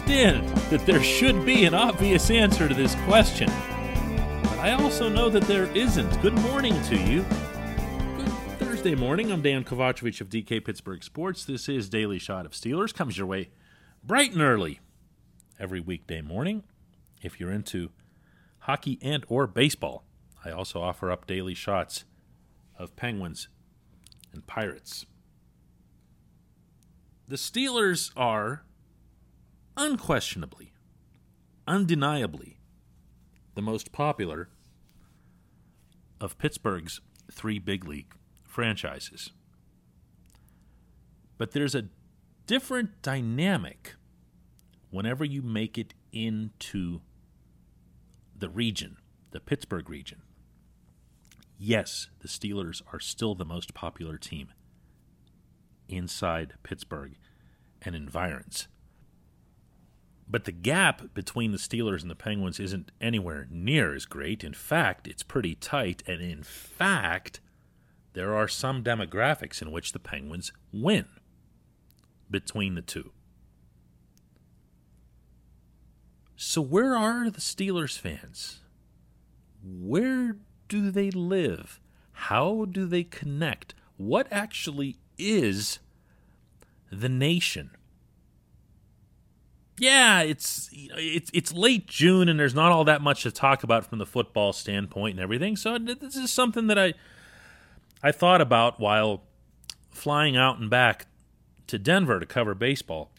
understand that there should be an obvious answer to this question, but I also know that there isn't. Good morning to you. Good Thursday morning. I'm Dan Kovacevic of DK Pittsburgh Sports. This is Daily Shot of Steelers. Comes your way bright and early every weekday morning if you're into hockey and or baseball. I also offer up daily shots of Penguins and Pirates. The Steelers are unquestionably, undeniably, the most popular of Pittsburgh's three big league franchises. But there's a different dynamic whenever you make it into the region, the Pittsburgh region. Yes, the Steelers are still the most popular team inside Pittsburgh and environs. But the gap between the Steelers and the Penguins isn't anywhere near as great. In fact, it's pretty tight, and in fact, there are some demographics in which the Penguins win between the two. So where are the Steelers fans? Where do they live? How do they connect? What actually is the nation? Yeah, it's late June and there's not all that much to talk about from the football standpoint and everything. So this is something that I thought about while flying out and back to Denver to cover baseball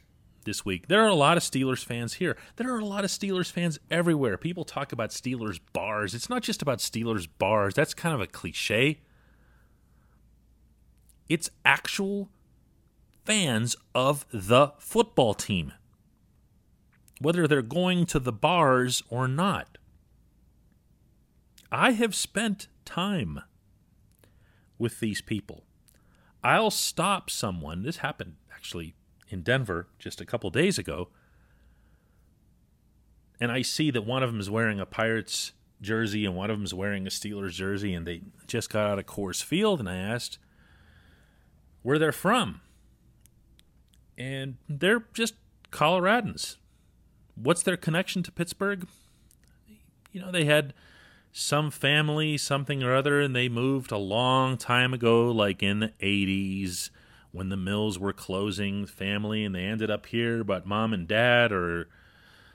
this week. There are a lot of Steelers fans here. There are a lot of Steelers fans everywhere. People talk about Steelers bars. It's not just about Steelers bars. That's kind of a cliche. It's actual fans of the football team, whether they're going to the bars or not. I have spent time with these people. I'll stop someone. This happened actually in Denver just a couple days ago. And I see that one of them is wearing a Pirates jersey and one of them is wearing a Steelers jersey. And they just got out of Coors Field. And I asked where they're from. And they're just Coloradans. What's their connection to Pittsburgh? You know, they had some family, something or other, and they moved a long time ago, like in the 80s when the mills were closing, family, and they ended up here, but mom and dad or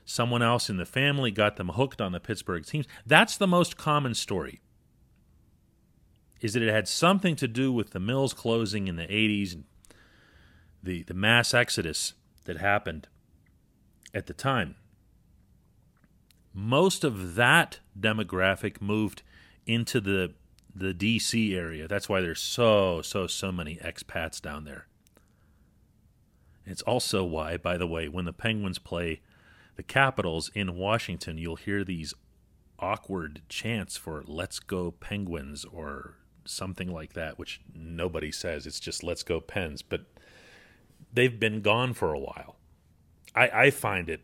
someone else in the family got them hooked on the Pittsburgh teams. That's the most common story, is that it had something to do with the mills closing in the 80s and the mass exodus that happened at the time. Most of that demographic moved into the D.C. area. That's why there's so many expats down there. It's also why, by the way, when the Penguins play the Capitals in Washington, you'll hear these awkward chants for "Let's Go Penguins" or something like that, which nobody says. It's just "Let's Go Pens," but they've been gone for a while. I find it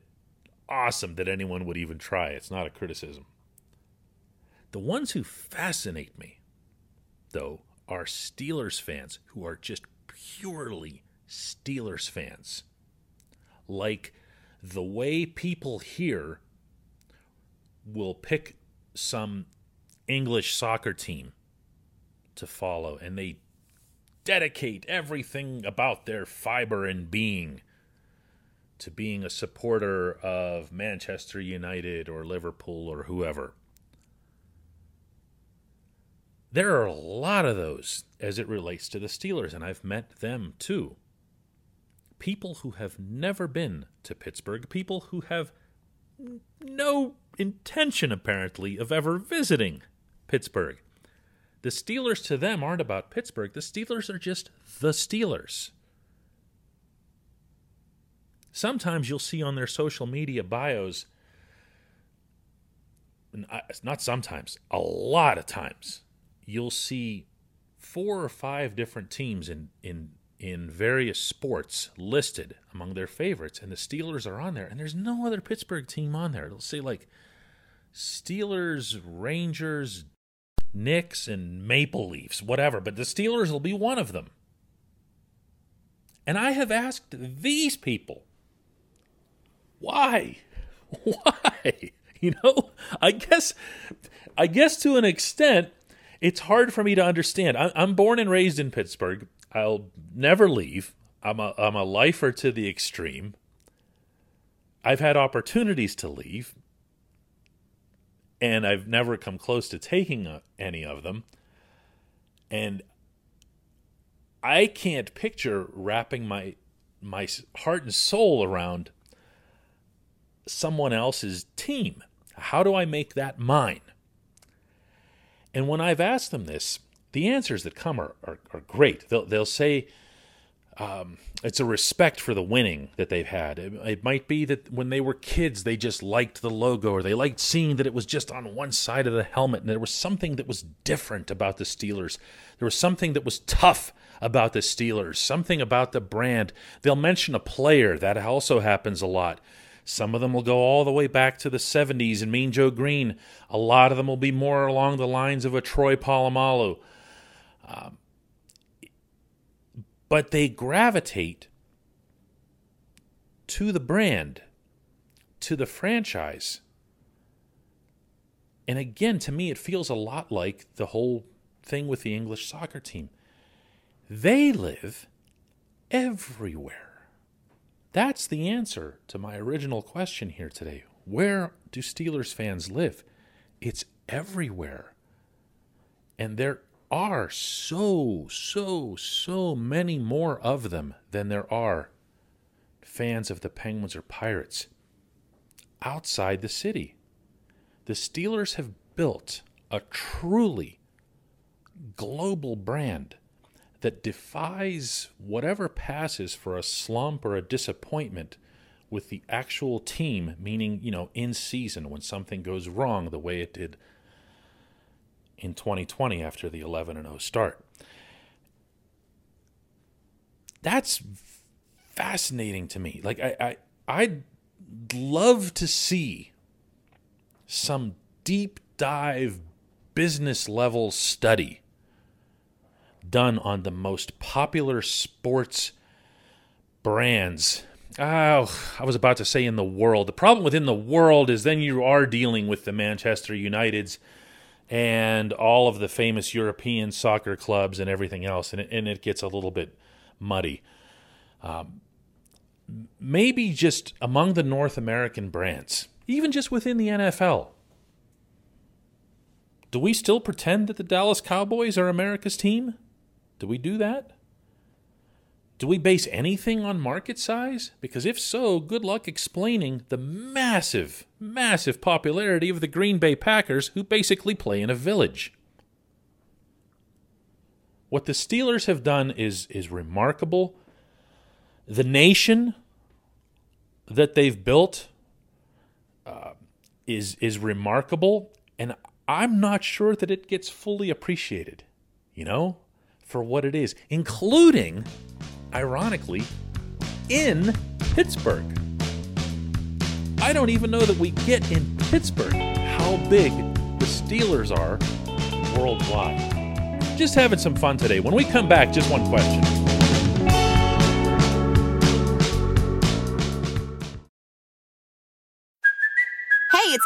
awesome that anyone would even try. It's not a criticism. The ones who fascinate me, though, are Steelers fans who are just purely Steelers fans. Like the way people here will pick some English soccer team to follow, and they dedicate everything about their fiber and being to being a supporter of Manchester United or Liverpool or whoever. There are a lot of those as it relates to the Steelers, and I've met them too. People who have never been to Pittsburgh, people who have no intention, apparently, of ever visiting Pittsburgh. The Steelers to them aren't about Pittsburgh. The Steelers are just the Steelers. Sometimes you'll see on their social media bios, not sometimes, a lot of times, you'll see 4 or 5 different teams in various sports listed among their favorites, and the Steelers are on there, and there's no other Pittsburgh team on there. It'll say like Steelers, Rangers, Knicks, and Maple Leafs, whatever, but the Steelers will be one of them. And I have asked these people, Why? Why? You know, I guess to an extent, it's hard for me to understand. I'm born and raised in Pittsburgh. I'll never leave. I'm a lifer to the extreme. I've had opportunities to leave, and I've never come close to taking any of them. And I can't picture wrapping my heart and soul around someone else's team. How do I make that mine? And when I've asked them this, the answers that come are great. They'll say it's a respect for the winning that they've had. It might be that when they were kids, they just liked the logo, or they liked seeing that it was just on one side of the helmet, and there was something that was different about the Steelers. There was something that was tough about the Steelers, something about the brand. They'll mention a player. That also happens a lot. Some of them will go all the way back to the 70s and Mean Joe Green. A lot of them will be more along the lines of a Troy Polamalu. But they gravitate to the brand, to the franchise. And again, to me, it feels a lot like the whole thing with the English soccer team. They live everywhere. That's the answer to my original question here today. Where do Steelers fans live? It's everywhere. And there are so many more of them than there are fans of the Penguins or Pirates outside the city. The Steelers have built a truly global brand that defies whatever passes for a slump or a disappointment with the actual team, meaning, you know, in season when something goes wrong the way it did in 2020 after the 11-0 start. That's fascinating to me. Like, I'd love to see some deep dive business level study done on the most popular sports brands. Oh, I was about to say in the world. The problem within the world is then you are dealing with the Manchester Uniteds and all of the famous European soccer clubs and everything else, and it gets a little bit muddy. Maybe just among the North American brands, even just within the NFL. Do we still pretend that the Dallas Cowboys are America's team? Do we do that? Do we base anything on market size? Because if so, good luck explaining the massive, massive popularity of the Green Bay Packers, who basically play in a village. What the Steelers have done is remarkable. The nation that they've built is remarkable, and I'm not sure that it gets fully appreciated, you know, for what it is, including, ironically, in Pittsburgh. I don't even know that we get in Pittsburgh how big the Steelers are worldwide. Just having some fun today. When we come back, just one question. It's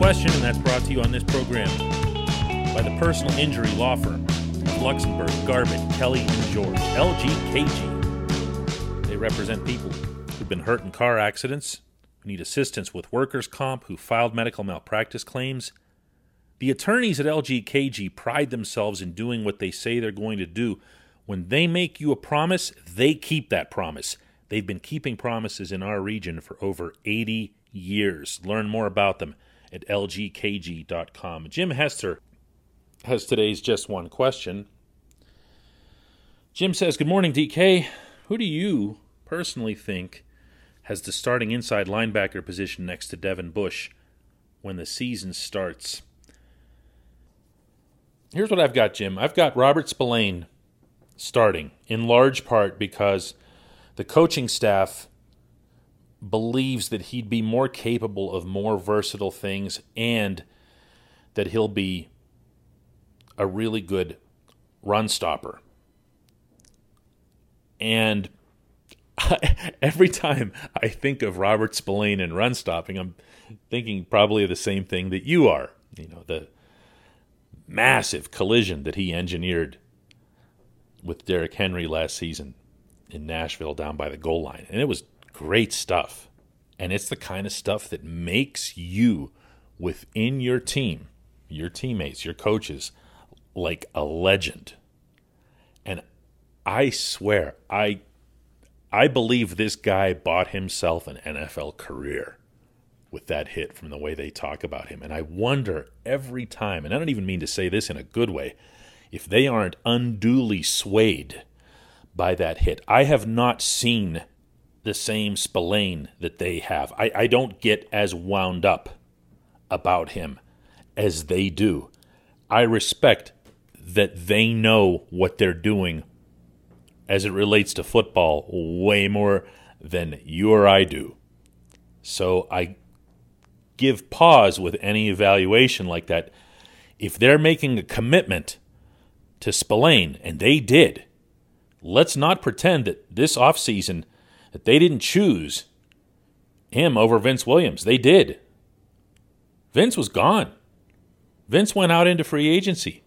Question, and that's brought to you on this program by the personal injury law firm of Luxembourg, Garvin, Kelly, and George, LGKG. They represent people who've been hurt in car accidents, who need assistance with workers' comp, who filed medical malpractice claims. The attorneys at LGKG pride themselves in doing what they say they're going to do. When they make you a promise, they keep that promise. They've been keeping promises in our region for over 80 years. Learn more about them at lgkg.com. Jim Hester has today's Just One Question. Jim says, good morning, DK. Who do you personally think has the starting inside linebacker position next to Devin Bush when the season starts? Here's what I've got, Jim. I've got Robert Spillane starting, in large part because the coaching staff believes that he'd be more capable of more versatile things and that he'll be a really good run stopper. And every time I think of Robert Spillane and run stopping, I'm thinking probably of the same thing that you are. You know, the massive collision that he engineered with Derrick Henry last season in Nashville down by the goal line. And it was great stuff. And it's the kind of stuff that makes you within your team, your teammates, your coaches, like a legend. And I swear, I believe this guy bought himself an NFL career with that hit from the way they talk about him. And I wonder every time, and I don't even mean to say this in a good way, if they aren't unduly swayed by that hit. I have not seen the same Spillane that they have. I don't get as wound up about him as they do. I respect that they know what they're doing as it relates to football way more than you or I do. So I give pause with any evaluation like that. If they're making a commitment to Spillane, and they did, let's not pretend that this offseason that they didn't choose him over Vince Williams. They did. Vince was gone. Vince went out into free agency.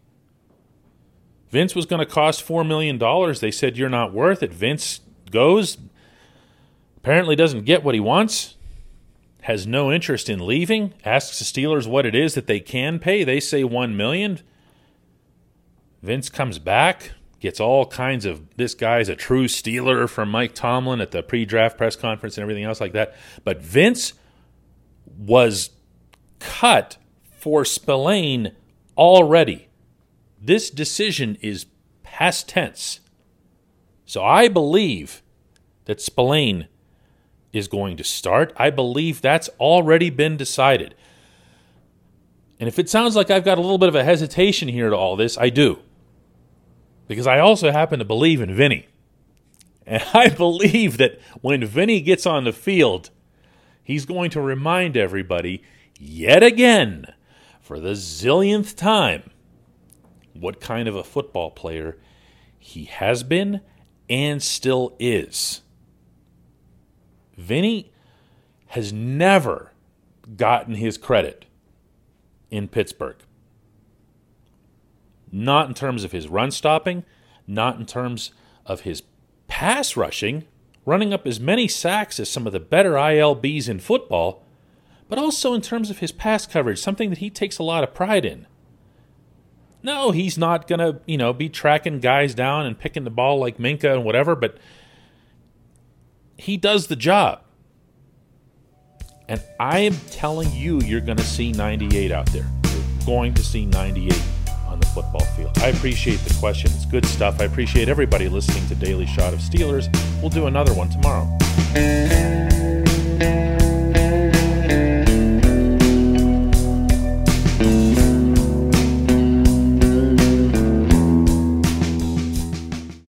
Vince was going to cost $4 million. They said, you're not worth it. Vince goes, apparently doesn't get what he wants, has no interest in leaving, asks the Steelers what it is that they can pay. They say $1 million. Vince comes back, gets all kinds of, this guy's a true Steeler from Mike Tomlin at the pre-draft press conference and everything else like that. But Vince was cut for Spillane already. This decision is past tense. So I believe that Spillane is going to start. I believe that's already been decided. And if it sounds like I've got a little bit of a hesitation here to all this, I do. Because I also happen to believe in Vinny. And I believe that when Vinny gets on the field, he's going to remind everybody yet again for the zillionth time what kind of a football player he has been and still is. Vinny has never gotten his credit in Pittsburgh. Not in terms of his run stopping, not in terms of his pass rushing, running up as many sacks as some of the better ILBs in football, but also in terms of his pass coverage, something that he takes a lot of pride in. No, he's not going to, be tracking guys down and picking the ball like Minkah and whatever, but he does the job. And I am telling you, you're going to see 98 out there. You're going to see 98 on the football field. I appreciate the question. It's good stuff. I appreciate everybody listening to Daily Shot of Steelers. We'll do another one tomorrow.